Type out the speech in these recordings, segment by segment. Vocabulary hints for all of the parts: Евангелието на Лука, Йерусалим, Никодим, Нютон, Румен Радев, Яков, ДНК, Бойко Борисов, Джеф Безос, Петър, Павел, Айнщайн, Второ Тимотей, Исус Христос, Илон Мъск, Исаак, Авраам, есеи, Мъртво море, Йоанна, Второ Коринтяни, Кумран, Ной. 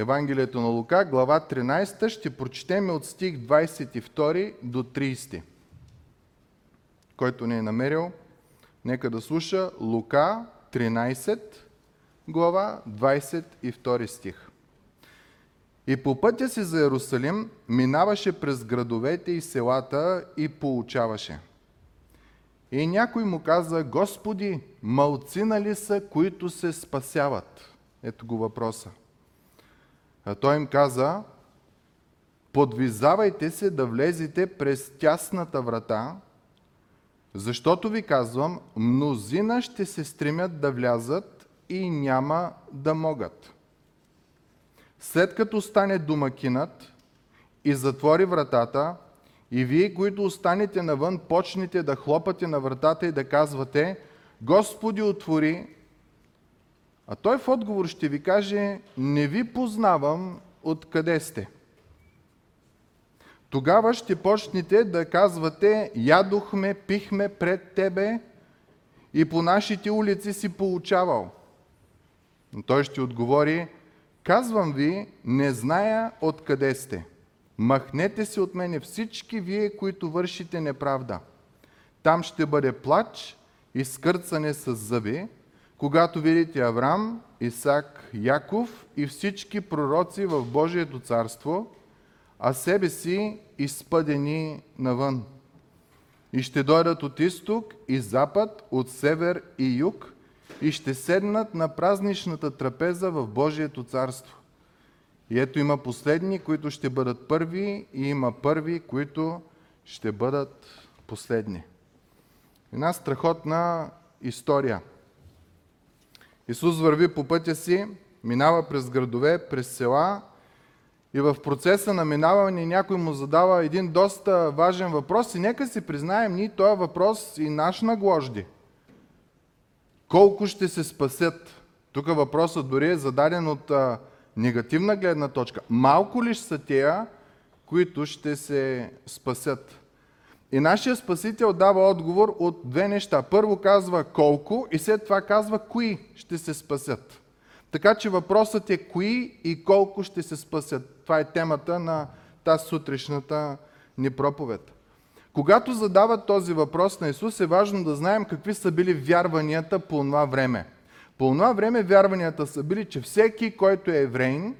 Евангелието на Лука, глава 13, ще прочетем от стих 22 до 30. Който не е намерил, нека да слуша Лука 13, глава 22 стих. И по пътя си за Йерусалим минаваше през градовете и селата и поучаваше. И някой му каза: Господи, малцина ли са, които се спасяват? Ето го въпроса. А той им каза: подвизавайте се да влезете през тясната врата, защото ви казвам, мнозина ще се стремят да влязат и няма да могат. След като стане домакинът и затвори вратата, и вие, които останете навън, почнете да хлопате на вратата и да казвате: Господи, отвори. А той в отговор ще ви каже: не ви познавам, откъде сте. Тогава ще почнете да казвате: ядохме, пихме пред тебе и по нашите улици си получавал. Но той ще отговори: казвам ви, не зная откъде сте. Махнете се от мене всички вие, които вършите неправда. Там ще бъде плач и скърцане с зъби, когато видите Авраам, Исаак, Яков и всички пророци в Божието царство, а себе си изпъдени навън. И ще дойдат от изток и запад, от север и юг, и ще седнат на празничната трапеза в Божието царство. И ето има последни, които ще бъдат първи, и има първи, които ще бъдат последни. Една страхотна история. Исус върви по пътя си, минава през градове, през села, и в процеса на минаване някой му задава един доста важен въпрос, и нека си признаем, ние този въпрос и наш нагложди. Колко ще се спасят? Тук въпросът дори е зададен от негативна гледна точка. Малко ли са тия, които ще се спасят? И нашия Спасител дава отговор от две неща. Първо казва колко и след това казва кои ще се спасят. Така че въпросът е кои и колко ще се спасят. Това е темата на тази сутрешната ни проповед. Когато задават този въпрос на Исус, е важно да знаем какви са били вярванията по това време. По това време вярванията са били, че всеки, който е евреин,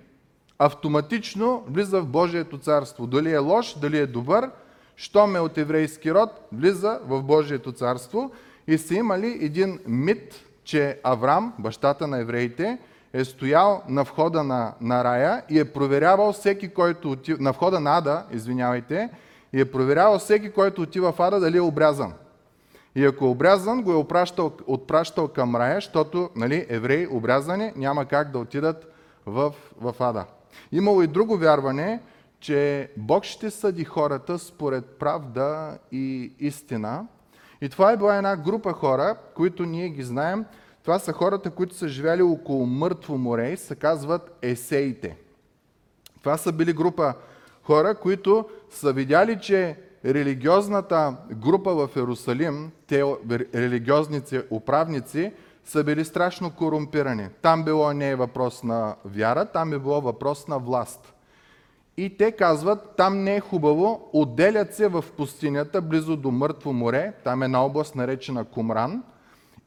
автоматично влиза в Божието царство. Дали е лош, дали е добър, щом е от еврейски род, влиза в Божието царство. И са имали един мит, че Авраам, бащата на евреите, е стоял на входа на рая и е проверявал всеки, който отива на входа на Ада, и е проверявал всеки, който отива в Ада, дали е обрязан. И ако е обрязан, го е отпращал към рая, защото евреи обрязани няма как да отидат в Ада. Имало и друго вярване, че Бог ще съди хората според правда и истина. И това е била една група хора, които ние ги знаем. Това са хората, които са живели около Мъртво море и се казват есеите. Това са били група хора, които са видяли, че религиозната група в Йерусалим, те религиозници, управници, са били страшно корумпирани. Там било не е въпрос на вяра, там е било въпрос на власт. И те казват, там не е хубаво, отделят се в пустинята, близо до Мъртво море, там е една област наречена Кумран,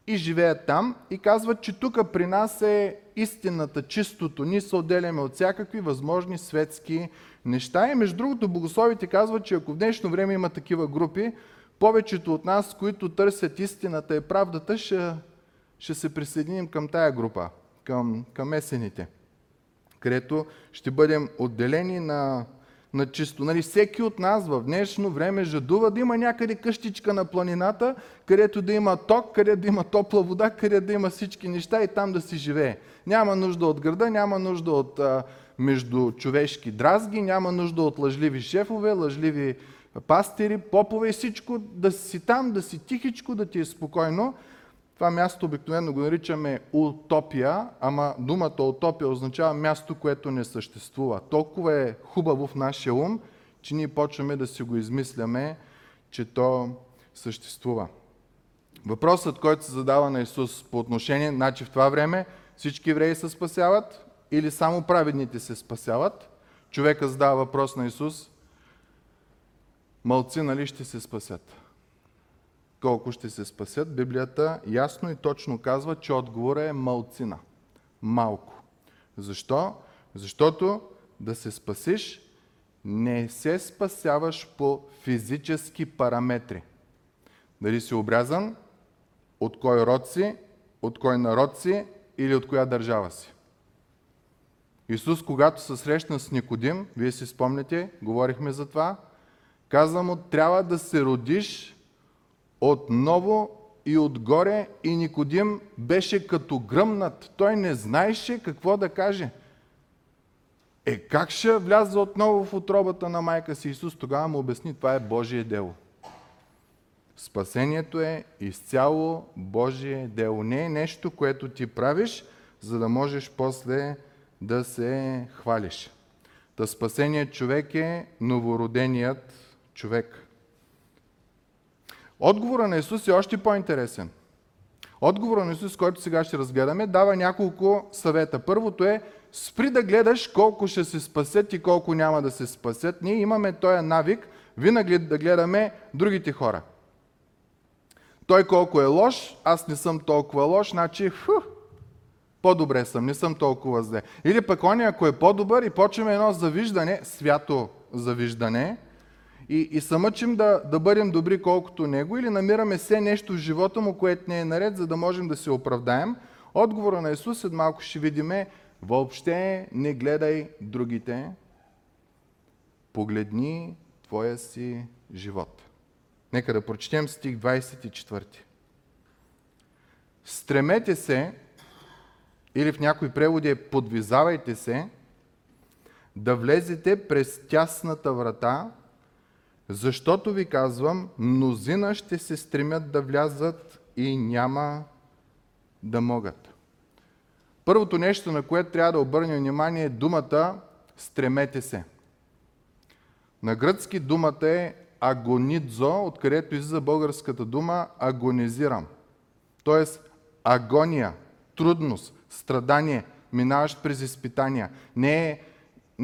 и живеят там, и казват, че тук при нас е истината, чистото, ние се отделяме от всякакви възможни светски неща. И между другото, богословите казват, че ако в днешно време има такива групи, повечето от нас, които търсят истината и правдата, ще се присъединим към тая група, към есените, където ще бъдем отделени на чисто. Всеки от нас в днешно време жадува да има някъде къщичка на планината, където да има ток, където да има топла вода, където да има всички неща и там да си живее. Няма нужда от града, няма нужда от междучовешки дразги, няма нужда от лъжливи шефове, лъжливи пастири, попове и всичко. Да си там, да си тихичко, да ти е спокойно. Това място обикновено го наричаме утопия, ама думата утопия означава място, което не съществува. Толкова е хубаво в нашия ум, че ние почваме да си го измисляме, че то съществува. Въпросът, който се задава на Исус по отношение, значи в това време всички евреи се спасяват, или само праведните се спасяват? Човека задава въпрос на Исус. Малци, нали ще се спасят? Колко ще се спасят? Библията ясно и точно казва, че отговорът е малцина. Малко. Защо? Защото да се спасиш, не се спасяваш по физически параметри. Дали си обрязан, от кой род си, от кой народ си или от коя държава си. Исус, когато се срещна с Никодим, вие си спомняте, говорихме за това, каза му, трябва да се родиш отново и отгоре, и Никодим беше като гръмнат. Той не знаеше какво да каже. Е, как ще вляза отново в утробата на майка си? Исус тогава му обясни, това е Божие дело. Спасението е изцяло Божие дело. Не е нещо, което ти правиш, за да можеш после да се хвалиш. Та спасеният човек е новороденият човек. Отговорът на Исус е още по-интересен. Отговорът на Исус, който сега ще разгледаме, дава няколко съвета. Първото е, спри да гледаш колко ще се спасят и колко няма да се спасят. Ние имаме този навик винаги да гледаме другите хора. Той колко е лош, аз не съм толкова лош, значи по-добре съм, не съм толкова зле. Или пък он, ако е по-добър и почваме едно завиждане, свято завиждане, и се мъчим да бъдем добри колкото него, или намираме все нещо в живота му, което не е наред, за да можем да се оправдаем. Отговора на Исус след малко ще видиме, въобще не гледай другите, погледни твоя си живот. Нека да прочетем стих 24. Стремете се, или в някои преводи е подвизавайте се, да влезете през тясната врата, защото ви казвам, мнозина ще се стремят да влязат и няма да могат. Първото нещо, на което трябва да обърнем внимание, е думата «стремете се». На гръцки думата е агонидзо, откъдето излиза българската дума агонизирам. Тоест агония, трудност, страдание, минаваш през изпитания. Не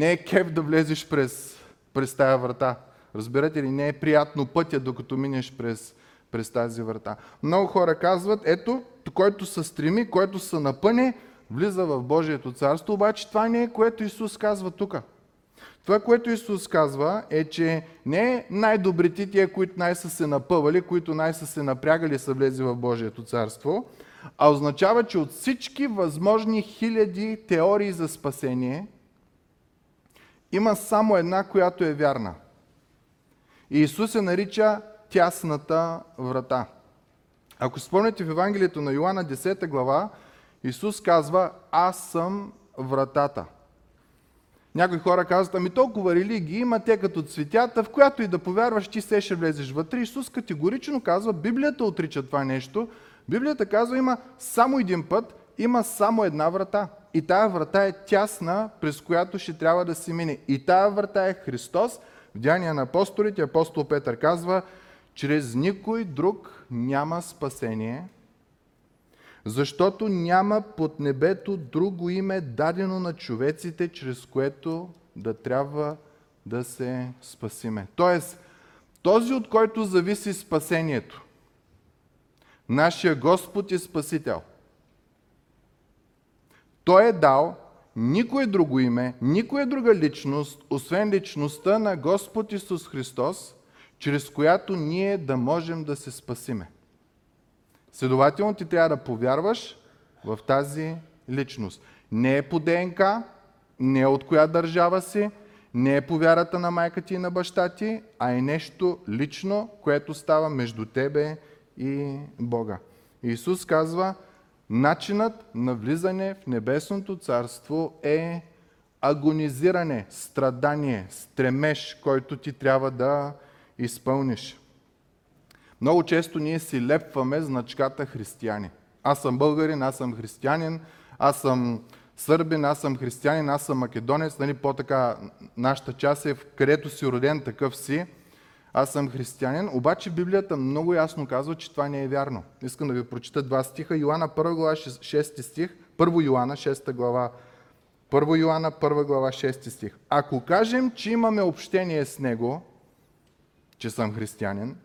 е кеф да влезеш през тая врата. Разбирате ли, не е приятно пътя, докато минеш през тази врата. Много хора казват, ето, който се стреми, който се напъне, влиза в Божието царство, обаче това не е, което Исус казва тук. Това, което Исус казва, е, че не е най-добрите тия, които най-са се напъвали, които най-са се напрягали, са влезли в Божието царство, а означава, че от всички възможни хиляди теории за спасение има само една, която е вярна. И Исус се нарича тясната врата. Ако спомняте в Евангелието на Йоанна 10 глава, Исус казва, аз съм вратата. Някои хора казват, ами толкова религии има, те като цветята, в която и да повярваш, ти се ще влезеш вътре. Исус категорично казва, Библията отрича това нещо. Библията казва, има само един път, има само една врата. И тая врата е тясна, през която ще трябва да се мине. И тая врата е Христос. В Деяния на апостолите апостол Петър казва, чрез никой друг няма спасение, защото няма под небето друго име дадено на човеците, чрез което да трябва да се спасиме. Тоест, този, от който зависи спасението, нашия Господ е Спасител. Той е дал никое друго име, никоя друга личност, освен личността на Господ Исус Христос, чрез която ние да можем да се спасиме. Следователно ти трябва да повярваш в тази личност. Не е по ДНК, не е от коя държава си, не е по вярата на майка ти и на баща ти, а е нещо лично, което става между тебе и Бога. Исус казва, начинът на влизане в небесното царство е агонизиране, страдание, стремеж, който ти трябва да изпълниш. Много често ние си лепваме значката християни. Аз съм българин, аз съм християнин, аз съм сърбин, аз съм християнин, аз съм македонец. Нали, по-така нашата част е, където си роден, такъв си. Аз съм християнин. Обаче Библията много ясно казва, че това не е вярно. Искам да ви прочита два стиха. Йоанна 1 глава 6 стих, 1 Йоанна 6 глава Първо Йоанна, 1 глава, 6 стих. Ако кажем, че имаме общение с Него, че съм християнин,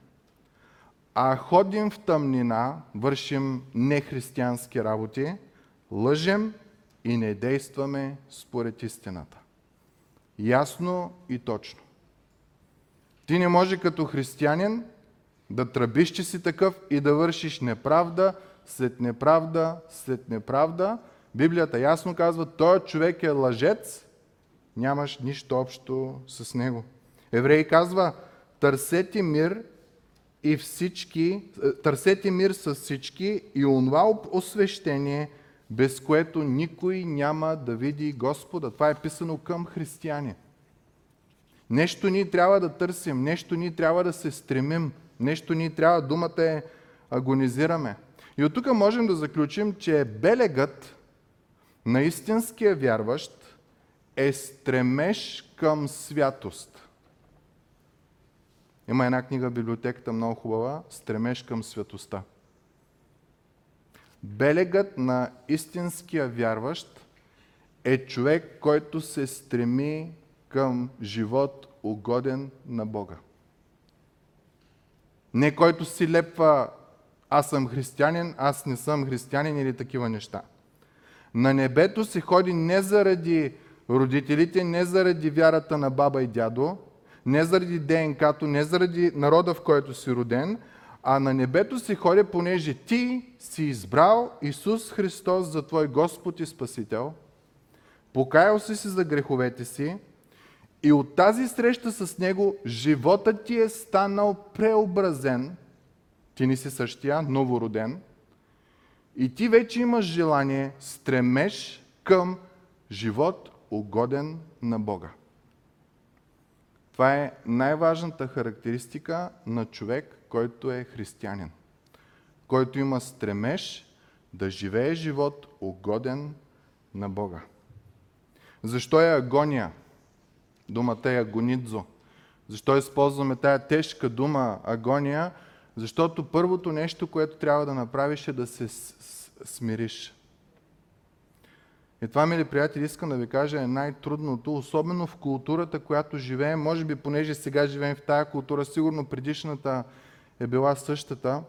а ходим в тъмнина, вършим нехристиянски работи, лъжем и не действаме според истината. Ясно и точно. Ти не може като християнин да тръбиш, че си такъв и да вършиш неправда, след неправда, след неправда. Библията ясно казва, той човек е лъжец, нямаш нищо общо с него. Евреи казва, търсете мир с всички и онова освещение, без което никой няма да види Господа. Това е писано към християни. Нещо ние трябва да търсим, нещо ние трябва да се стремим, нещо ние трябва, думата е агонизираме. И от тук можем да заключим, че белегът на истинския вярващ е стремеж към святост. Има една книга в библиотеката, много хубава, "Стремеж към святостта". Белегът на истинския вярващ е човек, който се стреми към живот угоден на Бога. Не който си лепва "аз съм християнин", "аз не съм християнин" или такива неща. На небето се ходи не заради родителите, не заради вярата на баба и дядо, не заради ДНК-то, не заради народа, в който си роден, а на небето се ходи, понеже ти си избрал Исус Христос за твой Господ и Спасител, покаял си се за греховете си и от тази среща с Него животът ти е станал преобразен, ти не си същия, новороден, и ти вече имаш желание, стремеж към живот угоден на Бога. Това е най-важната характеристика на човек, който е християнин, който има стремеж да живее живот угоден на Бога. Защо е агония? Думата е агонидзо. Защо използваме тая тежка дума агония? Защото първото нещо, което трябва да направиш, е да се смириш. И това, мили приятели, искам да ви кажа, е най-трудното, особено в културата, която живеем. Може би, понеже сега живеем в тая култура, сигурно предишната е била същата.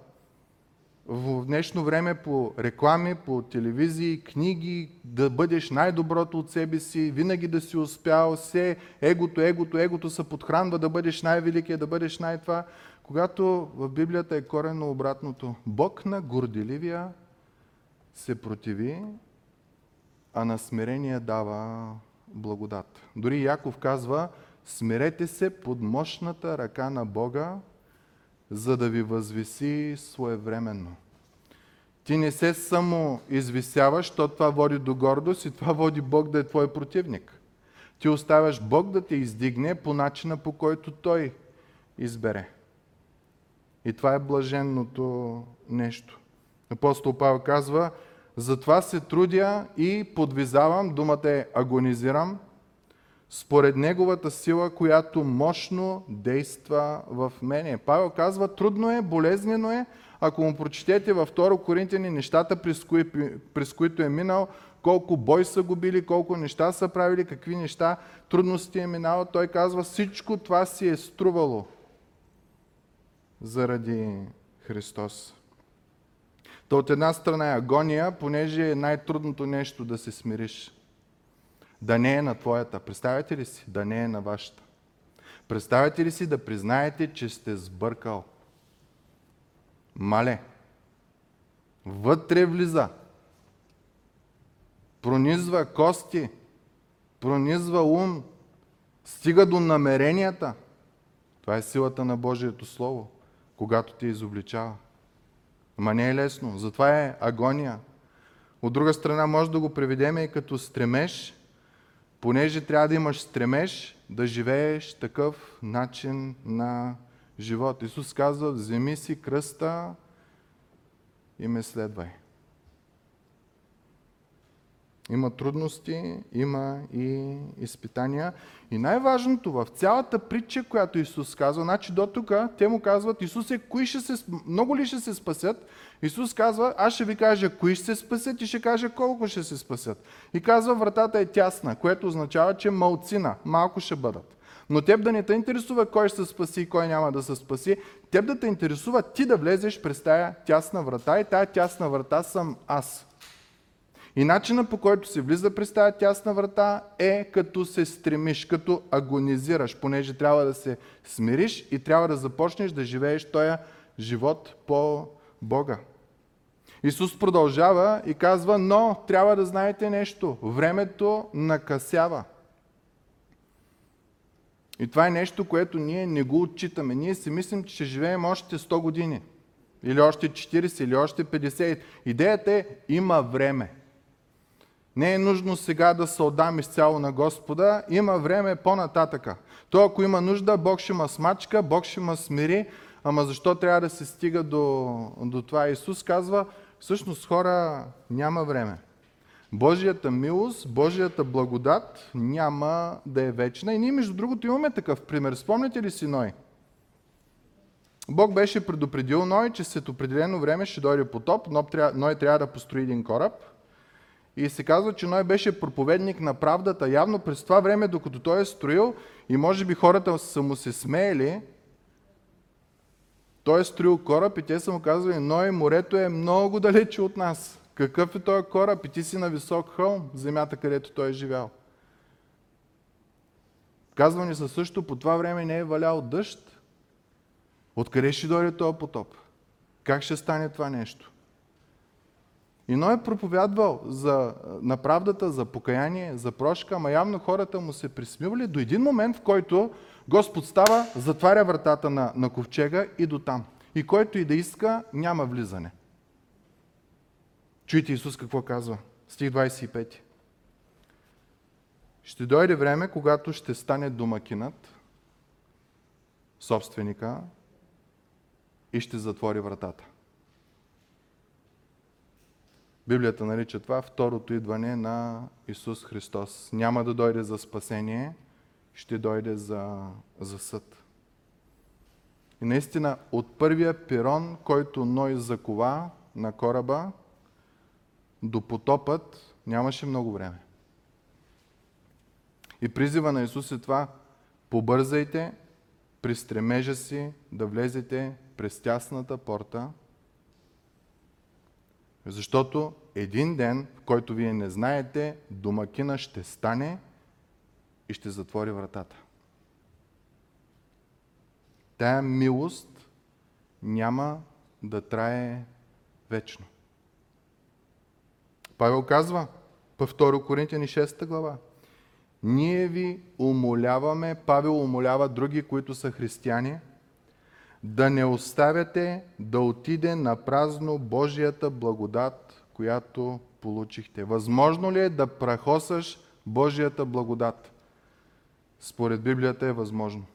В днешно време по реклами, по телевизии, книги, да бъдеш най-доброто от себе си, винаги да си успял, все егото се подхранва, да бъдеш най-великия, да бъдеш най-това. Когато в Библията е коренно обратното. Бог на горделивия се противи, а на смирение дава благодат. Дори Яков казва, смирете се под мощната ръка на Бога, за да ви възвиси своевременно. Ти не се само извисяваш, то това води до гордост и това води Бог да е твой противник. Ти оставяш Бог да те издигне по начина, по който Той избере. И това е блаженното нещо. Апостол Павел казва, затова се трудя и подвизавам, думата е агонизирам, според Неговата сила, която мощно действа в мене. Павел казва, трудно е, болезнено е. Ако му прочетете във Второ Коринтяни нещата, през които е минал, колко бой са го били, колко неща са правили, какви неща, трудности е минало, той казва, всичко това си е струвало заради Христос. Та от една страна е агония, понеже е най-трудното нещо да се смириш. Да не е на твоята. Представете ли си? Да не е на вашата. Представете ли си да признаете, че сте сбъркал? Мале. Вътре влиза. Пронизва кости. Пронизва ум. Стига до намеренията. Това е силата на Божието Слово, когато те изобличава. Ама не е лесно. Затова е агония. От друга страна може да го преведем и като стремеж, понеже трябва да имаш стремеж да живееш такъв начин на живот. Исус казва, вземи си кръста и ме следвай. Има трудности, има и изпитания. И най-важното в цялата притча, която Исус казва, значи до тук те му казват, Исусе, много ли ще се спасят? Исус казва, аз ще ви кажа кои ще се спасят и ще кажа колко ще се спасят. И казва, вратата е тясна, което означава, че малцина, малко ще бъдат. Но теб да не те интересува кой ще се спаси и кой няма да се спаси. Теб да те интересува ти да влезеш през тая тясна врата и тая тясна врата съм аз. И начинът, по който се влиза през тая тясна врата, е като се стремиш, като агонизираш, понеже трябва да се смириш и трябва да започнеш да живееш този живот по Бога. Исус продължава и казва, но трябва да знаете нещо. Времето накъсява. И това е нещо, което ние не го отчитаме. Ние си мислим, че ще живеем още 100 години. Или още 40, или още 50. Идеята е, има време. Не е нужно сега да се отдам изцяло на Господа, има време по-нататъка. То, ако има нужда, Бог ще ма смачка, Бог ще ма смири, ама защо трябва да се стига до това? Исус казва, всъщност хора, няма време. Божията милост, Божията благодат няма да е вечна. И ние, между другото, имаме такъв пример. Спомняте ли си Ной? Бог беше предупредил Ной, че след определено време ще дойде потоп, Ной трябва да построи един кораб. И се казва, че Ной беше проповедник на правдата. Явно през това време, докато той е строил, и може би хората са му се смеели, той е строил кораб и те са му казвали, Ной, морето е много далече от нас. Какъв е този кораб? И ти си на висок хълм, земята, където той е живял. Казва ни се също, по това време не е валял дъжд. Откъде ще дойде този потоп? Как ще стане това нещо? И Ной е проповядвал на правдата, за покаяние, за прошка, ама явно хората му се присмивали до един момент, в който Господ става, затваря вратата на ковчега и до там. И който и да иска, няма влизане. Чуйте Исус какво казва, стих 25. Ще дойде време, когато ще стане домакинът, собственика, и ще затвори вратата. Библията нарича това второто идване на Исус Христос. Няма да дойде за спасение, ще дойде за съд. И наистина от първия пирон, който Ной закова на кораба, до потопът нямаше много време. И призива на Исус е това, побързайте при стремежа си да влезете през тясната порта, защото един ден, в който вие не знаете, домакина ще стане и ще затвори вратата. Тая милост няма да трае вечно. Павел казва във Второ Коринтяни 6 глава. Ние ви умоляваме, Павел умолява други, които са християни, да не оставяте да отиде на празно Божията благодат, която получихте. Възможно ли е да прахосаш Божията благодат? Според Библията е възможно.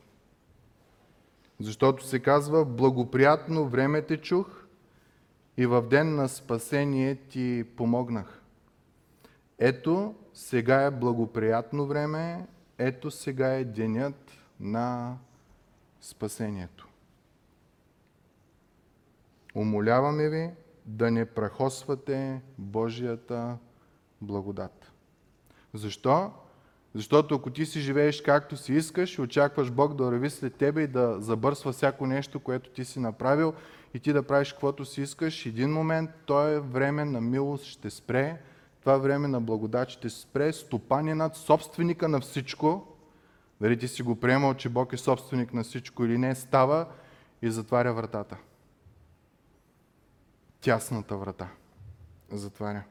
Защото се казва, благоприятно време те чух и в ден на спасение ти помогнах. Ето сега е благоприятно време, ето сега е денят на спасението. Умоляваме ви да не прахосвате Божията благодат. Защо? Защото ако ти си живееш както си искаш и очакваш Бог да върви след тебе и да забърсва всяко нещо, което ти си направил и ти да правиш каквото си искаш, един момент това време на милост ще спре, това време на благодат ще спре, стопанинът, собственика на всичко, дали ти си го приемал, че Бог е собственик на всичко или не, става и затваря вратата. Тясната врата затваря.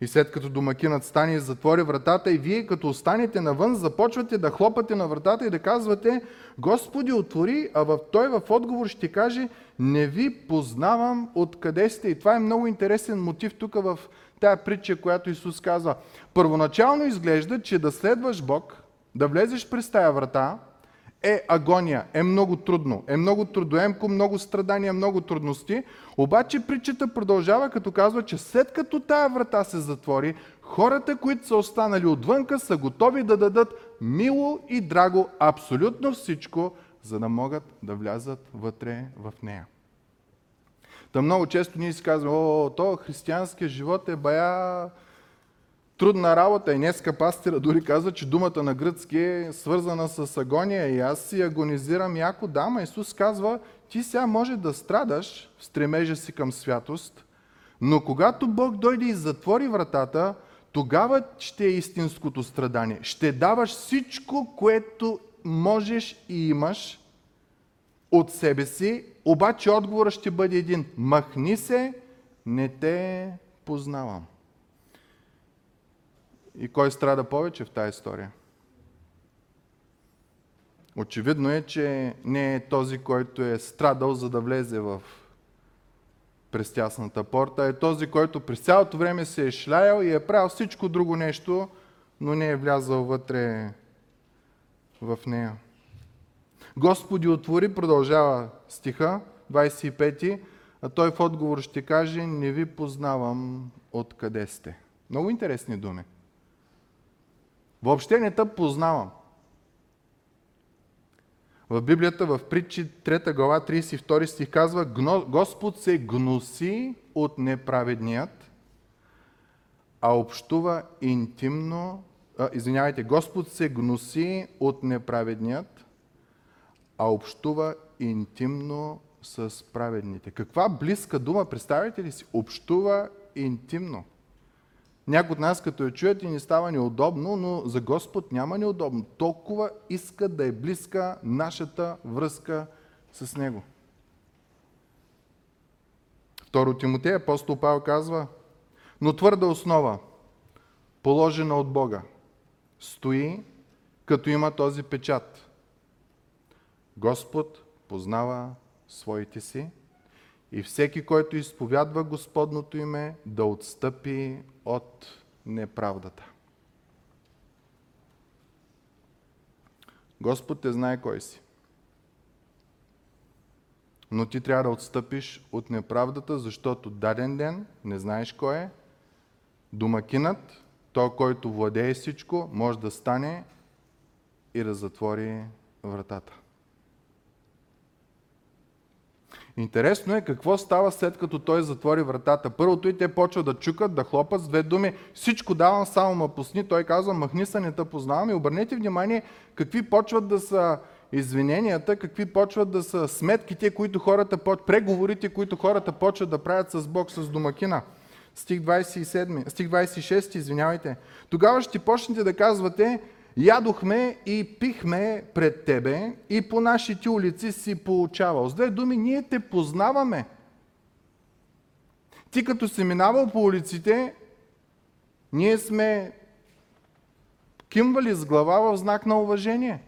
И след като домакинът стане и затвори вратата и вие като останете навън, започвате да хлопате на вратата и да казвате Господи, отвори, а той в отговор ще каже не ви познавам откъде сте. И това е много интересен мотив тук в тая притча, която Исус казва. Първоначално изглежда, че да следваш Бог, да влезеш през тая врата, е агония, е много трудно, е много трудоемко, много страдания, много трудности. Обаче притчата продължава, като казва, че след като тая врата се затвори, хората, които са останали отвънка, са готови да дадат мило и драго абсолютно всичко, за да могат да влязат вътре в нея. Та много често ние си казваме, то християнския живот е бая трудна работа. И днеска пастира дори казва, че думата на гръцки е свързана с агония и аз си агонизирам яко. Да, ама Исус казва, ти сега може да страдаш в стремежа си към святост, но когато Бог дойде и затвори вратата, тогава ще е истинското страдание. Ще даваш всичко, което можеш и имаш от себе си, обаче отговорът ще бъде един. Махни се, не те познавам. И кой страда повече в тази история? Очевидно е, че не е този, който е страдал, за да влезе в през тясната порта, е този, който през цялото време се е шляял и е правил всичко друго нещо, но не е влязъл вътре в нея. Господи отвори, продължава стиха 25, а той в отговор ще каже, не ви познавам откъде сте. Много интересни думи. Въобще не те познавам. В Библията, в притчи 3 глава 32 стих казва, Господ се гноси от неправедният, а общува интимно, Господ се гноси от неправедният, а общува интимно с праведните. Каква близка дума, представете ли си? Общува интимно. Някои от нас като я чуят и ни става неудобно, но за Господ няма неудобно. Толкова иска да е близка нашата връзка с Него. Второ Тимотей, апостол Павел казва, но твърда основа, положена от Бога, стои, като има този печат. Господ познава своите си и всеки, който изповядва Господното име, да отстъпи от неправдата. Господ те знае кой си. Но ти трябва да отстъпиш от неправдата, защото даден ден, не знаеш кой е, домакинът, той, който владее всичко, може да стане и да затвори вратата. Интересно е какво става след като той затвори вратата. Първото и те почват да чукат, да хлопат с две думи. Всичко давам, само ма пусни. Той казва, махни се, не те познавам. И обърнете внимание какви почват да са извиненията, какви почват да са сметките, които хората преговорите, които хората почват да правят с Бог, с домакина. Стих 26, извинявайте. Тогава ще почнете да казвате, ядохме и пихме пред тебе и по нашите улици си получавал. С две думи, ние те познаваме. Ти като си минавал по улиците, ние сме кимвали с глава в знак на уважение.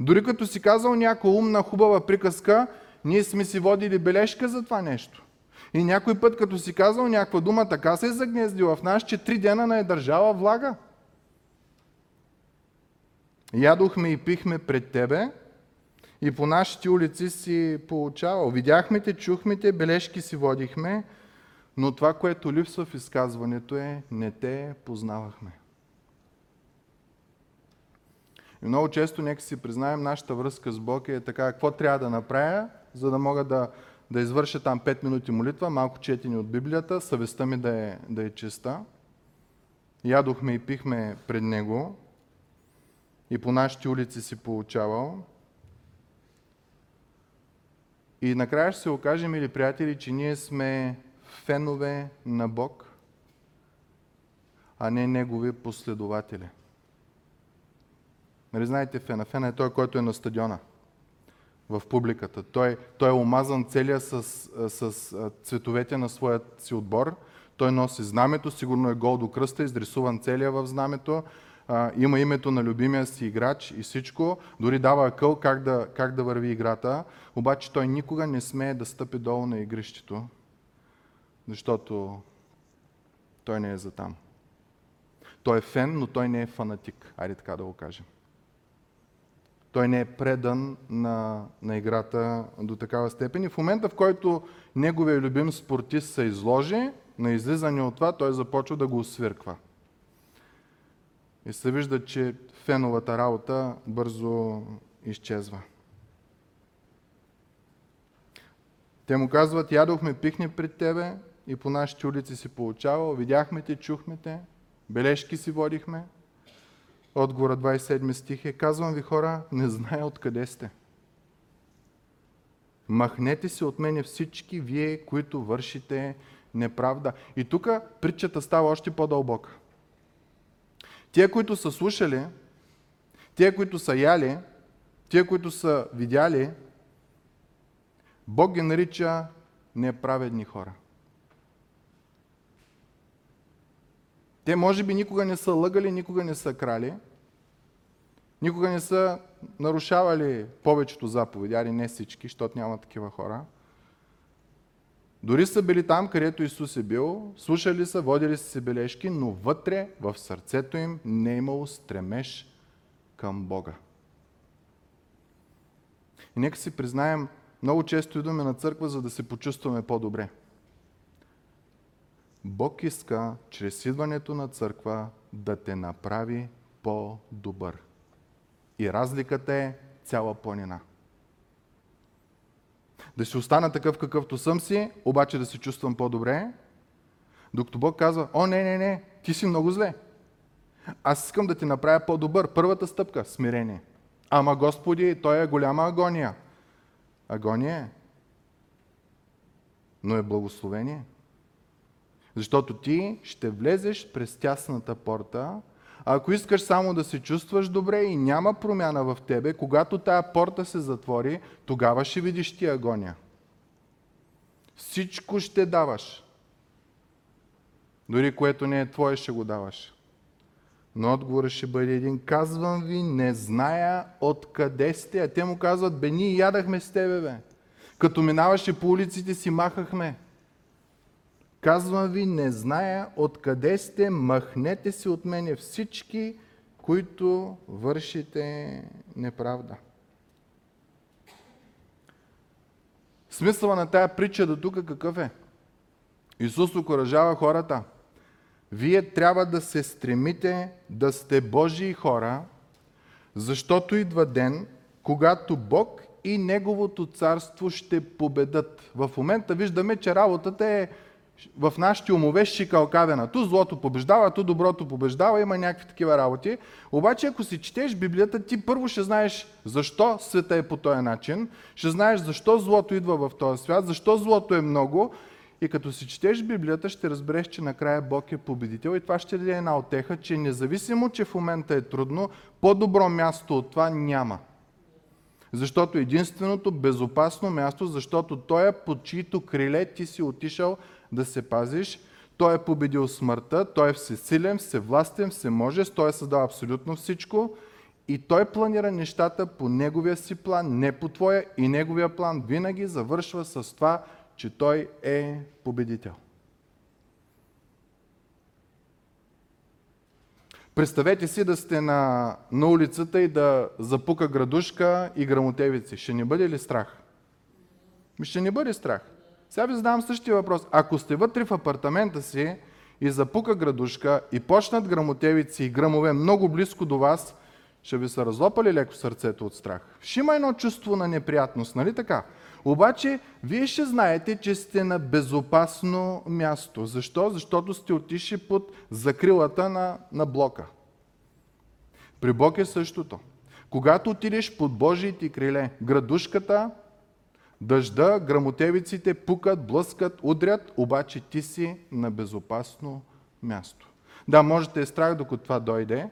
Дори като си казал някоя умна, хубава приказка, ние сме си водили бележка за това нещо. И някой път, като си казал някаква дума, така се е загнездила в нас, че 3 дена не е държала влага. Ядохме и пихме пред тебе и по нашите улици си получавал. Видяхме те, чухме те, бележки си водихме, но това, което липсва в изказването е, не те познавахме. И много често, нека си признаем, нашата връзка с Бог е така, какво трябва да направя, за да мога да извърша там 5 минути молитва, малко четени от Библията, съвестта ми да е чиста. Ядохме и пихме пред Него и по нашите улици си получавал. И накрая ще се окажем, мили приятели, че ние сме фенове на Бог, а не Негови последователи. Нали знаете фена? Фена е той, който е на стадиона, в публиката. Той е омазан целия с цветовете на своят си отбор. Той носи знамето, сигурно е гол до кръста, изрисуван целия в знамето. Има името на любимия си играч и всичко. Дори дава акъл как да върви играта. Обаче той никога не смее да стъпи долу на игрището, защото той не е за там. Той е фен, но той не е фанатик. Айде така да го кажем. Той не е предан на играта до такава степен. И в момента, в който неговия любим спортист се изложи, на излизане от това, той започва да го освирква. И се вижда, че феновата работа бързо изчезва. Те му казват, ядохме, пихни пред тебе и по нашите улици си получавал, видяхме те, чухме те, бележки си водихме. Отговора 27 стих е, казвам ви хора, не зная откъде сте. Махнете се от мене всички вие, които вършите неправда. И тук притчата става още по-дълбока. Те, които са слушали, те, които са яли, те, които са видяли, Бог ги нарича неправедни хора. Те може би никога не са лъгали, никога не са крали, никога не са нарушавали повечето заповеди, али не всички, защото няма такива хора. Дори са били там, където Исус е бил, слушали са, водили са си бележки, но вътре, в сърцето им, не е имало стремеж към Бога. И нека си признаем, много често идваме на църква, за да се почувстваме по-добре. Бог иска, чрез идването на църква, да те направи по-добър. И разликата е цяла планина. Да си остана такъв какъвто съм си, обаче да се чувствам по-добре, докато Бог казва, о, не, ти си много зле. Аз искам да ти направя по-добър. Първата стъпка – смирение. Ама Господи, той е голяма агония. Агония е, но е благословение. Защото ти ще влезеш през тясната порта, а ако искаш само да се чувстваш добре и няма промяна в тебе, когато тая порта се затвори, тогава ще видиш ти агония. Всичко ще даваш. Дори което не е твое, ще го даваш. Но отговорът ще бъде един. Казвам ви, не зная откъде сте. А те му казват, бе, ние ядахме с тебе, бе. Като минаваше по улиците си, махахме. Казвам ви, не зная откъде сте, махнете се от мене всички, които вършите неправда. Смисъла на тая притча до тук какъв е? Исус окуражава хората. Вие трябва да се стремите да сте Божии хора, защото идва ден, когато Бог и Неговото царство ще победат. В момента виждаме, че работата е в нашите умове шикалкавена. Ту злото побеждава, ту доброто побеждава, има някакви такива работи. Обаче ако си четеш Библията, ти първо ще знаеш защо света е по този начин, ще знаеш защо злото идва в този свят, защо злото е много. И като си четеш Библията, ще разбереш, че накрая Бог е победител и това ще даде една утеха, че независимо, че в момента е трудно, по-добро място от това няма. Защото единственото безопасно място, защото Той е под чието криле ти си отишъл да се пазиш. Той е победил смъртта, Той е всесилен, всевластен, всеможещ, Той е създал абсолютно всичко и Той планира нещата по Неговия си план, не по твоя, и Неговия план винаги завършва с това, че Той е победител. Представете си да сте на улицата и да запука градушка и грамотевици. Ще не бъде ли страх? Ще не бъде страх. Сега ви задавам същия въпрос. Ако сте вътре в апартамента си и запука градушка и почнат грамотевици и гръмове много близко до вас, ще ви са разлопали леко сърцето от страх. Ще има едно чувство на неприятност, нали така? Обаче, вие ще знаете, че сте на безопасно място. Защо? Защото сте отишли под закрилата на блока. При Бог е същото. Когато отидеш под Божиите криле, градушката, дъжда, грамотевиците пукат, блъскат, удрят, обаче ти си на безопасно място. Да, може да е страх, докато това дойде,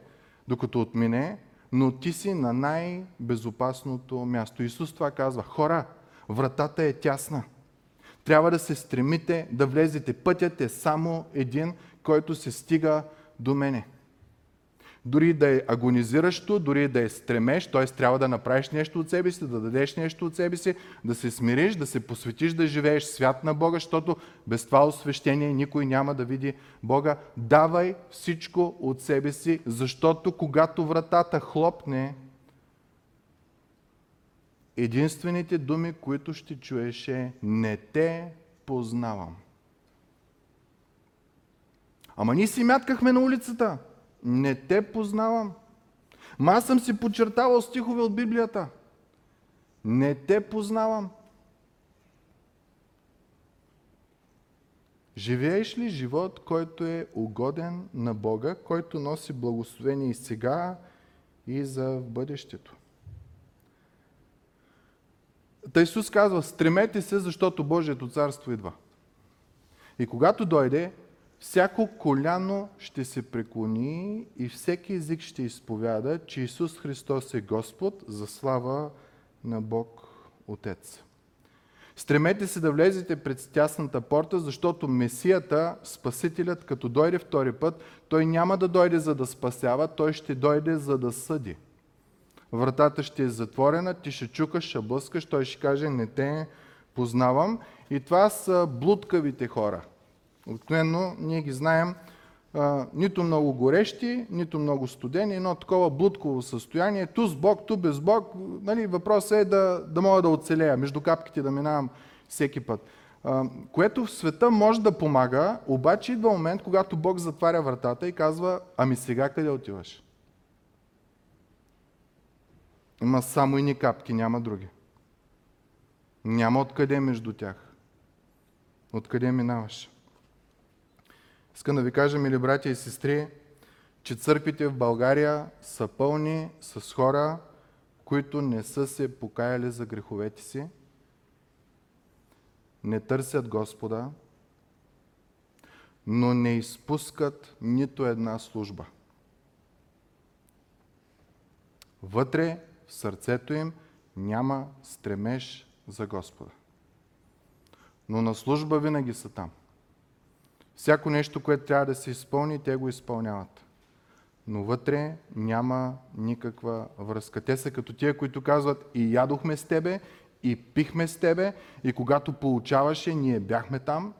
докато отмине, но ти си на най-безопасното място. Исус това казва. Хора, вратата е тясна. Трябва да се стремите да влезете. Пътят е само един, който се стига до мене. Дори да е агонизиращо, дори да е стремеш, т.е. трябва да направиш нещо от себе си, да дадеш нещо от себе си, да се смириш, да се посветиш, да живееш свят на Бога, защото без това освещение никой няма да види Бога. Давай всичко от себе си, защото когато вратата хлопне, единствените думи, които ще чуеш е „Не те познавам“. Ама ние си мяткахме на улицата. Не те познавам. Ма аз съм си подчертавал стихове от Библията. Не те познавам. Живееш ли живот, който е угоден на Бога, който носи благословение и сега, и за бъдещето? Та Исус казва, стремете се, защото Божието царство идва. И когато дойде, всяко коляно ще се преклони и всеки език ще изповяда, че Исус Христос е Господ за слава на Бог Отец. Стремете се да влезете пред тясната порта, защото Месията, Спасителят, като дойде втори път, той няма да дойде за да спасява, той ще дойде за да съди. Вратата ще е затворена, ти ще чукаш, ще блъскаш, той ще каже не те познавам. И това са блудкавите хора. Обикновено ние ги знаем нито много горещи, нито много студени, едно такова блудково състояние, ту с Бог, ту без Бог. Нали, въпросът е да мога да оцелея, между капките да минавам всеки път. Което в света може да помага, обаче идва момент, когато Бог затваря вратата и казва, ами сега къде отиваш? Има само едни капки, няма други. Няма откъде между тях. Откъде минаваш? Искам да ви кажа, мили братя и сестри, че църквите в България са пълни с хора, които не са се покаяли за греховете си, не търсят Господа, но не изпускат нито една служба. Вътре в сърцето им няма стремеж за Господа. Но на служба винаги са там. Всяко нещо, което трябва да се изпълни, те го изпълняват. Но вътре няма никаква връзка. Те са като тия, които казват и ядохме с тебе, и пихме с тебе, и когато получаваше, ние бяхме там.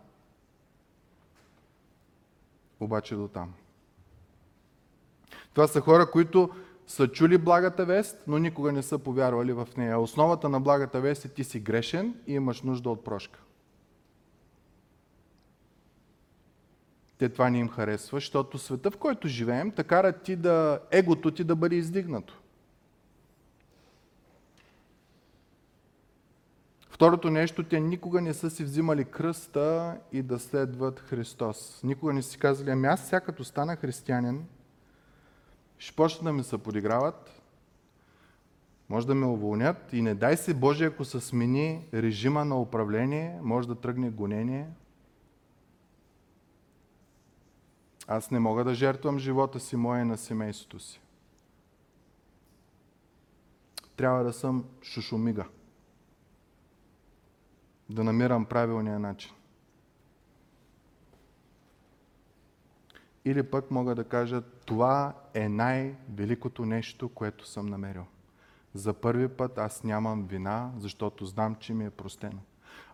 Обаче до там. Това са хора, които са чули благата вест, но никога не са повярвали в нея. Основата на благата вест е ти си грешен и имаш нужда от прошка. Те това не им харесва, защото света, в който живеем, те карат ти егото ти да бъде издигнато. Второто нещо, те никога не са си взимали кръста и да следват Христос. Никога не си казали, ами аз сега като стана християнин, ще почна да ми се подиграват, може да ме уволнят и не дай се Боже, ако се смени режима на управление, може да тръгне гонение. Аз не мога да жертвам живота си, моя и на семейството си. Трябва да съм шушумига. Да намирам правилния начин. Или пък мога да кажа, това е най-великото нещо, което съм намерил. За първи път аз нямам вина, защото знам, че ми е простено.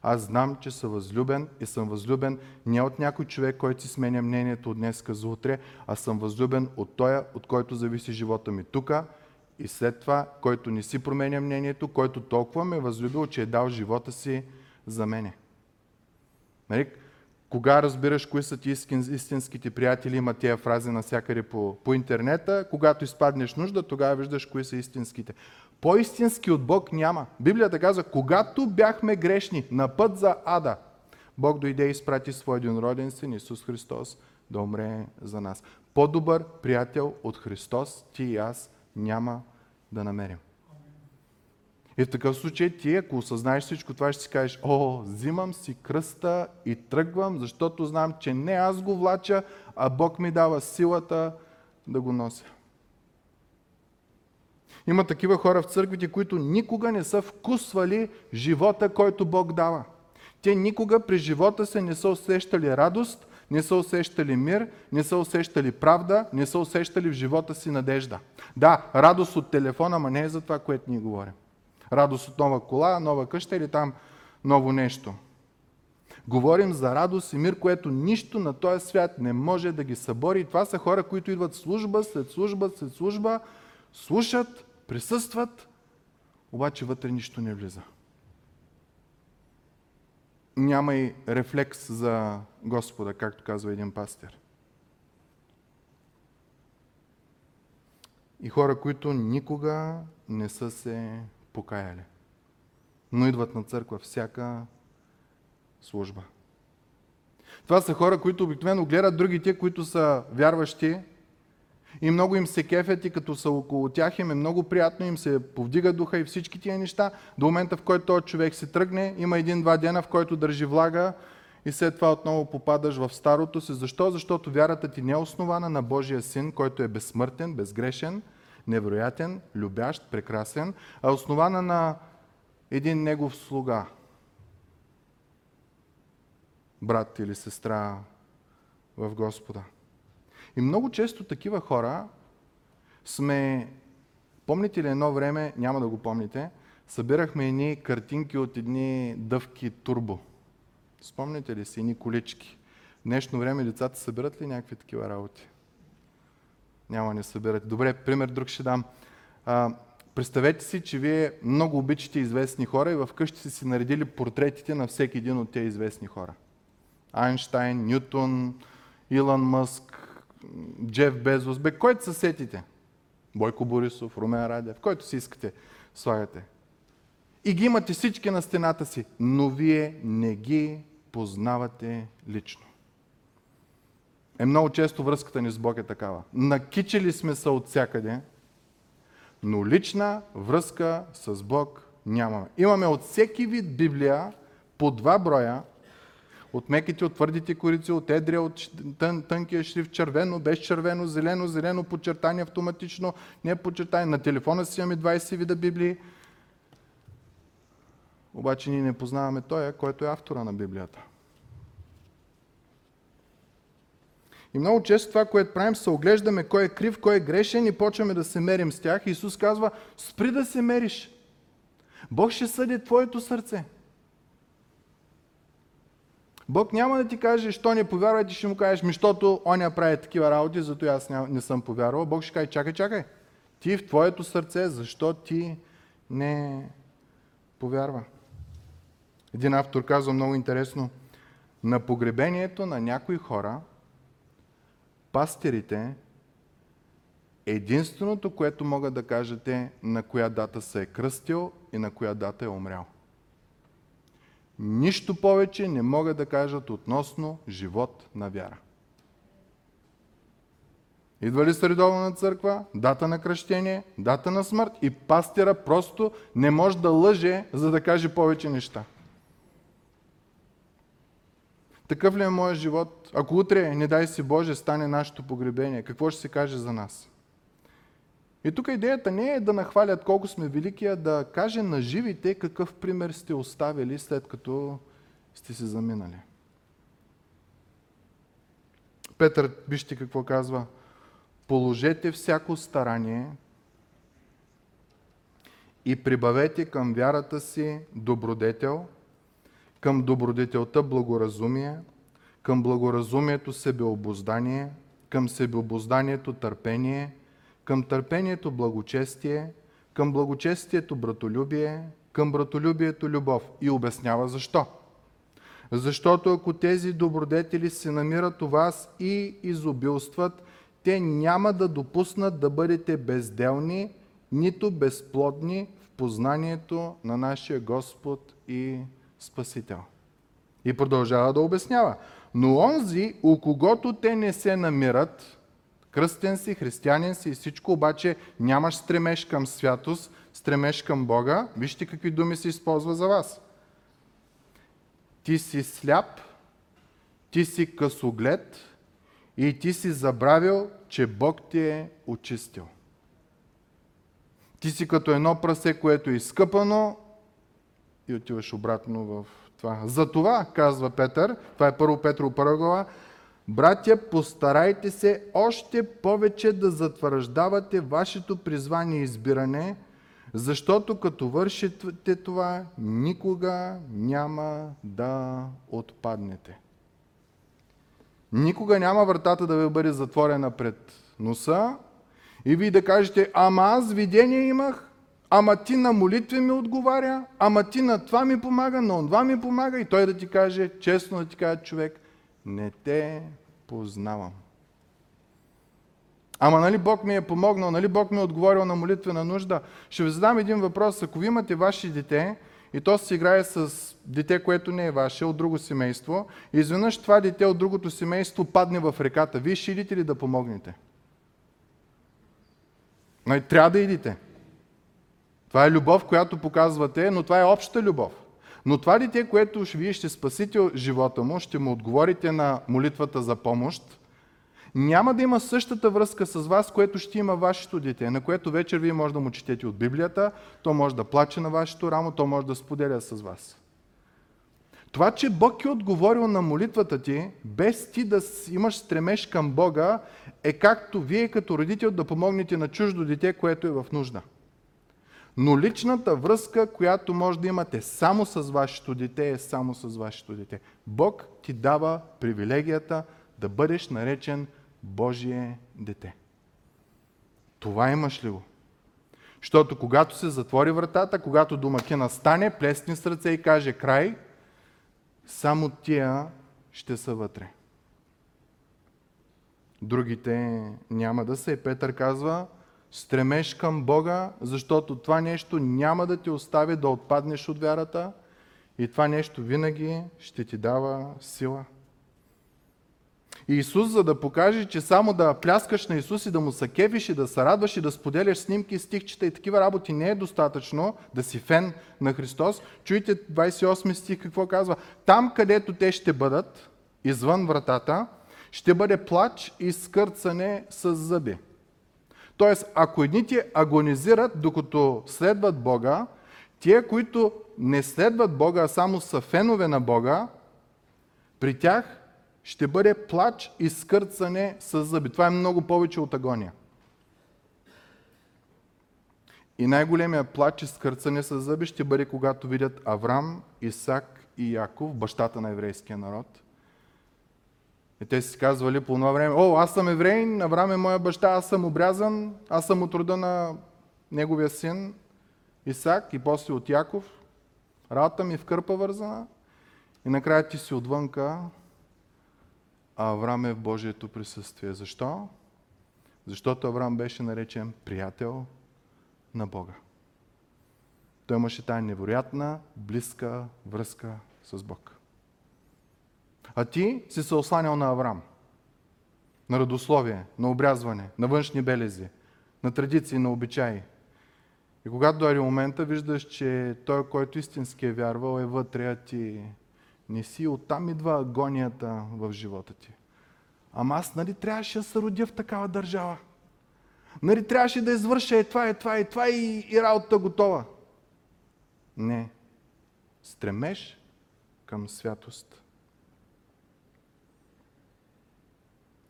Аз знам, че съм възлюбен и съм възлюбен не от някой човек, който си сменя мнението от днеска за утре, а съм възлюбен от тоя, от който зависи живота ми тука и след това, който не си променя мнението, който толкова ме е възлюбил, че е дал живота си за мене. Нали? Кога разбираш кои са ти истинските приятели, има тия фрази навсякъде по интернета, когато изпаднеш нужда, тогава виждаш кои са истинските. По-истински от Бог няма. Библията казва, когато бяхме грешни на път за ада, Бог дойде и изпрати своя единороден син Исус Христос да умре за нас. По-добър приятел от Христос ти и аз няма да намерим. И в такъв случай ти, ако осъзнаеш всичко това, ще си кажеш, взимам си кръста и тръгвам, защото знам, че не аз го влача, а Бог ми дава силата да го нося. Има такива хора в църквите, които никога не са вкусвали живота, който Бог дава. Те никога през живота си не са усещали радост, не са усещали мир, не са усещали правда, не са усещали в живота си надежда. Да, радост от телефона, но не е за това, което ние говорим. Радост от нова кола, нова къща или там ново нещо. Говорим за радост и мир, което нищо на този свят не може да ги събори. И това са хора, които идват служба след служба, слушат, присъстват, обаче вътре нищо не влиза. Няма и рефлекс за Господа, както казва един пастир. И хора, които никога не са се покаяли, но идват на църква всяка служба. Това са хора, които обикновено гледат другите, които са вярващи и много им се кефят и като са около тях им е много приятно, им се повдига духа и всички тия неща. До момента, в който този човек се тръгне, има един-два дена, в който държи влага и след това отново попадаш в старото си. Защо? Защото вярата ти не е основана на Божия Син, който е безсмъртен, безгрешен, невероятен, любящ, прекрасен, а основана на един негов слуга. Брат или сестра в Господа. И много често такива хора сме... Помните ли едно време, няма да го помните, събирахме едни картинки от едни дъвки турбо. Спомните ли си, едни колички? В днешно време децата събират ли някакви такива работи? Няма, не събират. Добре, пример друг ще дам. Представете си, че вие много обичате известни хора и вкъщи си си наредили портретите на всеки един от тези известни хора. Айнщайн, Нютон, Илон Мъск, Джеф Безос, бе, който се сетите? Бойко Борисов, Румен Радев, който си искате, слагате. И ги имате всички на стената си, но вие не ги познавате лично. Е, много често връзката ни с Бог е такава. Накичили сме се от всякъде, но лична връзка с Бог нямаме. Имаме от всеки вид Библия по 2 броя, от меките, от твърдите корици, от едрия, от тънкия шрифт, червено, без червено, зелено, зелено, подчертание автоматично, не подчертание. На телефона си имаме 20 вида Библии. Обаче ние не познаваме той, който е автора на Библията. И много често това, което правим, се оглеждаме кой е крив, кой е грешен и почваме да се мерим с тях. Исус казва, спри да се мериш. Бог ще съди твоето сърце. Бог няма да ти каже, що не повярвай, ти ще му кажеш, защото оня прави такива работи, зато аз не съм повярвал. Бог ще каже, чакай. Ти в твоето сърце, защо ти не повярва? Един автор казва много интересно, на погребението на някои хора, пастирите, единственото, което могат да кажат е на коя дата се е кръстил и на коя дата е умрял. Нищо повече не могат да кажат относно живот на вяра. Идва ли са редовно на църква, дата на кръщение, дата на смърт и пастира просто не може да лъже, за да каже повече неща. Такъв ли е моят живот? Ако утре, не дай си Боже, стане нашето погребение, какво ще се каже за нас? И тук идеята не е да нахвалят колко сме велики, а да каже на живите какъв пример сте оставили след като сте се заминали. Петър, вижте какво казва. Положете всяко старание и прибавете към вярата си добродетел, към добродетелта благоразумие, към благоразумието себеобоздание, към себеобозданието търпение, към търпението благочестие, към благочестието братолюбие, към братолюбието любов. И обяснява защо. Защото ако тези добродетели се намират у вас и изобилстват, те няма да допуснат да бъдете безделни, нито безплодни в познанието на нашия Господ и Спасител. И продължава да обяснява. Но онзи, у когото те не се намират, кръстен си, християнин си и всичко, обаче нямаш стремеж към святост, стремеж към Бога. Вижте какви думи се използва за вас. Ти си сляп, ти си късоглед и ти си забравил, че Бог ти е очистил. Ти си като едно прасе, което е изкъпано и отиваш обратно в това. Затова, казва Петър, това е 1 Петро 1 глава, братя, постарайте се още повече да затвърждавате вашето призвание и избиране, защото като вършите това, никога няма да отпаднете. Никога няма вратата да ви бъде затворена пред носа и вие да кажете, ама аз видение имах, ама ти на молитви ми отговаря, ама ти на това ми помага, на онова ми помага, и той да ти каже, честно да ти каже човек, не те познавам. Ама нали Бог ми е помогнал, нали Бог ми е отговорил на молитвена нужда? Ще ви задам един въпрос. Ако ви имате ваше дете и то се играе с дете, което не е ваше, от друго семейство, и изведнъж това дете от другото семейство падне в реката, вие ще идите ли да помогнете? Но и трябва да идите. Това е любов, която показвате, но това е обща любов. Но това дете, което вие ще спасите живота му, ще му отговорите на молитвата за помощ, няма да има същата връзка с вас, което ще има вашето дете, на което вечер вие може да му четете от Библията, то може да плаче на вашето рамо, то може да споделя с вас. Това, че Бог е отговорил на молитвата ти, без ти да имаш стремеж към Бога, е както вие като родител да помогнете на чуждо дете, което е в нужда. Но личната връзка, която може да имате само с вашето дете, е само с вашето дете. Бог ти дава привилегията да бъдеш наречен Божие дете. Това имаш ли го? Защото когато се затвори вратата, когато домакина стане, плесни с ръце и каже край, само тия ще са вътре. Другите няма да са. И Петър казва, стремеш към Бога, защото това нещо няма да те остави да отпаднеш от вярата и това нещо винаги ще ти дава сила. И Исус, за да покаже, че само да пляскаш на Исус и да му се кефиш и да се радваш и да споделяш снимки, стихчета и такива работи не е достатъчно да си фен на Христос. Чуйте 28 стих какво казва. Там, където те ще бъдат, извън вратата, ще бъде плач и скърцане с зъби. Тоест, ако едните агонизират, докато следват Бога, тия, които не следват Бога, а само са фенове на Бога, при тях ще бъде плач и скърцане с зъби. Това е много повече от агония. И най-големия плач и скърцане с зъби ще бъде, когато видят Авраам, Исаак и Яков, бащата на еврейския народ. И те си казвали по това време, о, аз съм еврей, Авраам е моя баща, аз съм обрязан, аз съм от рода на неговия син Исаак и после от Яков. Работа ми в кърпа вързана. И накрая ти си отвънка, а Авраам е в Божието присъствие. Защо? Защото Авраам беше наречен приятел на Бога. Той имаше тая невероятна, близка връзка с Бог. А ти си се осланял на Авраам. На родословие, на обрязване, на външни белези, на традиции, на обичаи. И когато дойде момента, виждаш, че той, който истински е вярвал, е вътре, а ти не си, оттам идва агонията в живота ти. Ама аз нали трябваше да се родя в такава държава? Нали трябваше да извърша това и работа готова? Не. Стремеш към святост.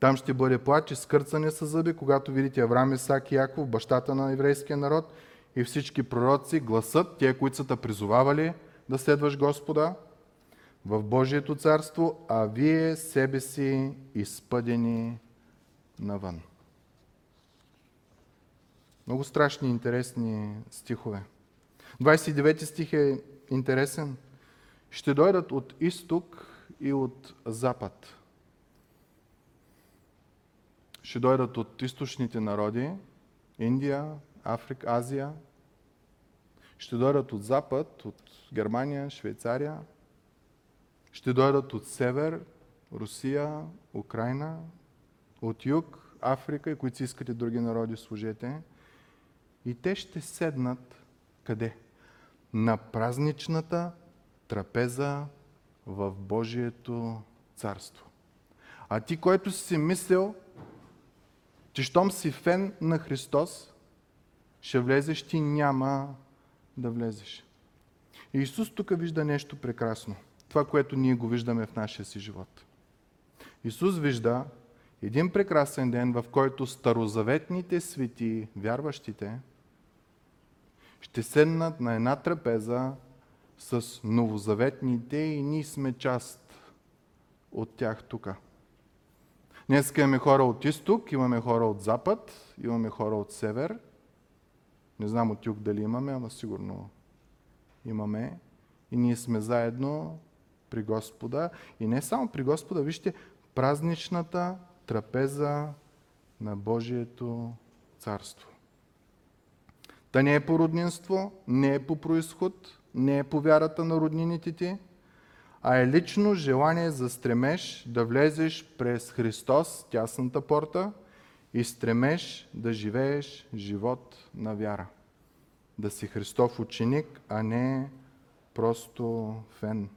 Там ще бъде плач и скърцане със зъби, когато видите Авраам, Исаак и Яков, бащата на еврейския народ и всички пророци, гласът, тия, които са те призовавали да следваш Господа в Божието царство, а вие себе си изпъдени навън. Много страшни, интересни стихове. 29 стих е интересен. Ще дойдат от изток и от запад. Ще дойдат от източните народи, Индия, Африка, Азия. Ще дойдат от запад, от Германия, Швейцария. Ще дойдат от север, Русия, Украина, от юг, Африка и които си искате други народи, служете. И те ще седнат къде? На празничната трапеза в Божието царство. А ти, който си мислил, че щом си фен на Христос, ще влезеш, ти няма да влезеш. И Исус тук вижда нещо прекрасно. Това, което ние го виждаме в нашия си живот. Исус вижда един прекрасен ден, в който старозаветните свети, вярващите, ще седнат на една трапеза с новозаветните и ние сме част от тях тук. Днес имаме хора от изток, имаме хора от запад, имаме хора от север, Не знам от юг дали имаме, ама сигурно имаме. И ние сме заедно при Господа. И не само при Господа, вижте, празничната трапеза на Божието царство. Та не е по роднинство, не е по произход, не е по вярата на роднините ти, а е лично желание за стремеж да влезеш през Христос, тясната порта, и стремеж да живееш живот на вяра. Да си Христов ученик, а не просто фен.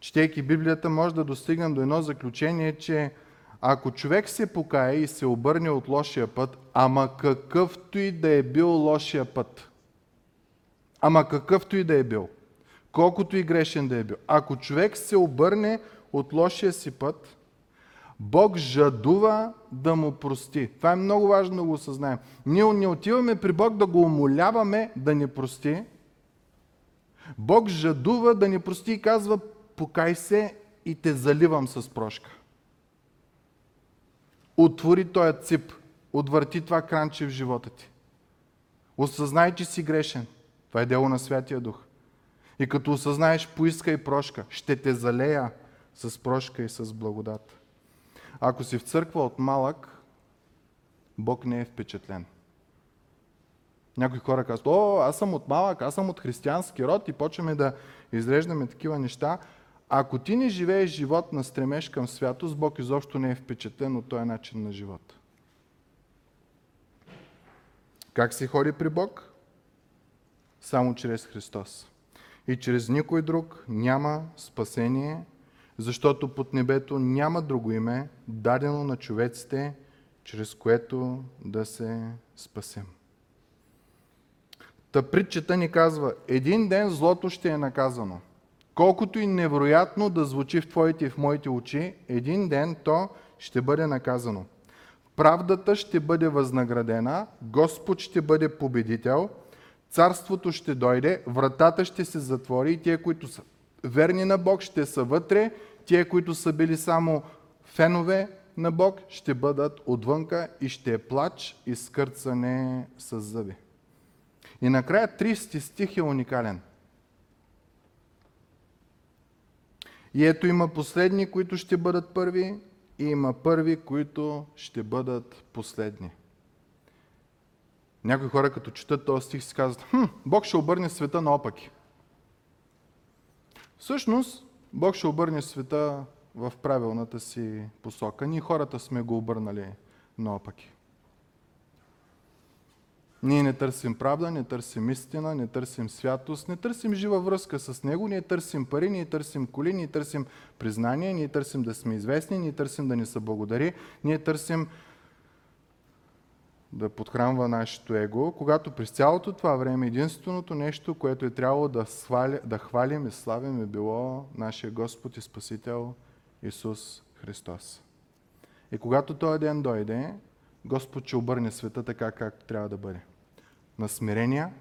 Четейки Библията, може да достигнем до едно заключение, че ако човек се покае и се обърне от лошия път, ама какъвто и да е бил лошия път, ама какъвто и да е бил, колкото и грешен да е бил, ако човек се обърне от лошия си път, Бог жадува да му прости. Това е много важно да го осъзнаем. Ние не отиваме при Бог да го умоляваме да ни прости. Бог жадува да ни прости и казва: покай се и те заливам с прошка. Отвори този цип, отвърти това кранче в живота ти. Осъзнай, че си грешен. Това е дело на Святия Дух. И като осъзнаеш, поискай прошка. Ще те залея с прошка и с благодат. Ако си в църква от малък, Бог не е впечатлен. Някои хора казват: о, аз съм от малък, аз съм от християнски род, и почваме да изреждаме такива неща. Ако ти не живееш живот на стремеж към святост, Бог изобщо не е впечатлен от този начин на живота. Как се ходи при Бог? Само чрез Христос. И чрез никой друг няма спасение, защото под небето няма друго име, дадено на човеците, чрез което да се спасим. Та притчата ни казва: един ден злото ще е наказано. Колкото и невероятно да звучи в твоите и в моите очи, един ден то ще бъде наказано. Правдата ще бъде възнаградена, Господ ще бъде победител, царството ще дойде, вратата ще се затвори и тие, които са верни на Бог, ще са вътре, тие, които са били само фенове на Бог, ще бъдат отвънка и ще е плач и скърцане с зъби. И накрая 30 стих е уникален. И ето има последни, които ще бъдат първи, и има първи, които ще бъдат последни. Някои хора, като четат този стих, си казват: Бог ще обърне света наопаки. Всъщност, Бог ще обърне света в правилната си посока. Ние хората сме го обърнали наопаки. Ние не търсим правда, не търсим истина, не търсим святост, не търсим жива връзка с Него, ние търсим пари, ние търсим коли, ние търсим признание, ние търсим да сме известни, ние търсим да ни се благодари, ние търсим да подхранва нашето его, когато през цялото това време единственото нещо, което е трябвало да хвалим и славим, е било нашия Господ и Спасител Исус Христос. И когато този ден дойде, Господ ще обърне света така, както трябва да бъде. На смирения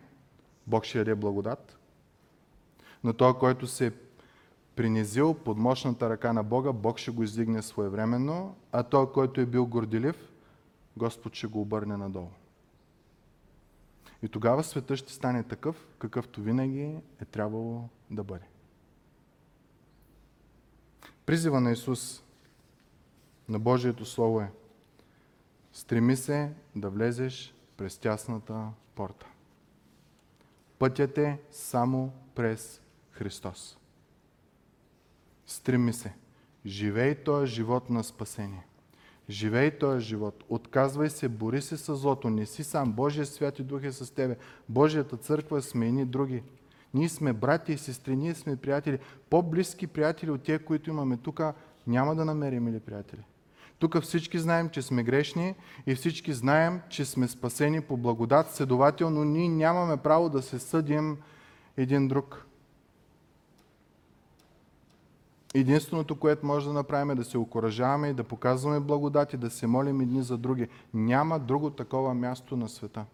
Бог ще даде благодат. На този, който се е принизил под мощната ръка на Бога, Бог ще го издигне своевременно, а той, който е бил горделив, Господ ще го обърне надолу. И тогава света ще стане такъв, какъвто винаги е трябвало да бъде. Призива на Исус, на Божието Слово е: стреми се да влезеш през тясната порта. Пътят е само през Христос. Стреми се. Живей този живот на спасение. Живей този живот. Отказвай се, бори се със злото. Не си сам. Божия Святи Дух е с тебе. Божията църква сме едни други. Ние сме брати и сестри, ние сме приятели. По-близки приятели от тия, които имаме тук, няма да намерим, мили приятели. Тук всички знаем, че сме грешни и всички знаем, че сме спасени по благодат. Следователно, ние нямаме право да се съдим един друг. Единственото, което може да направим, е да се окуражаваме и да показваме благодат и да се молим едни за други. Няма друго такова място на света.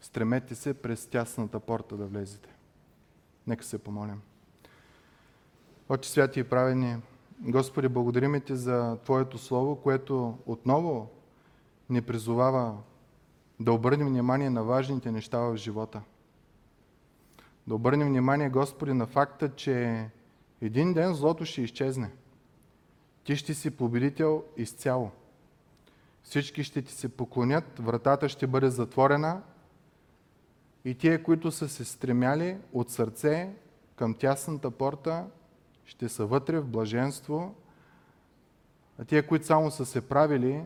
Стремете се през тясната порта да влезете. Нека се помолим. Отче святи и праведни, Господи, благодарим Ти за Твоето Слово, което отново ни призовава да обърнем внимание на важните неща в живота. Да обърнем внимание, Господи, на факта, че един ден злото ще изчезне. Ти ще си победител изцяло. Всички ще ти се поклонят, вратата ще бъде затворена и тие, които са се стремяли от сърце към тясната порта, ще са вътре в блаженство, а тие, които само са се правили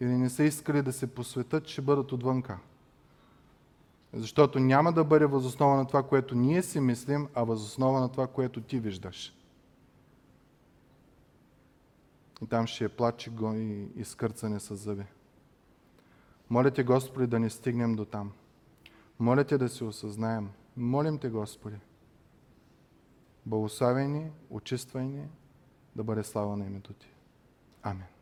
или не са искали да се посветят, ще бъдат отвънка. Защото няма да бъде възоснова на това, което ние си мислим, а възоснова на това, което ти виждаш. И там ще е плач и скърцане с зъби. Моля те, Господи, да не стигнем до там. Моля те да се осъзнаем. Молим те, Господи. Благославяй ни, очиствай ни, да бъде слава на името ти. Амин.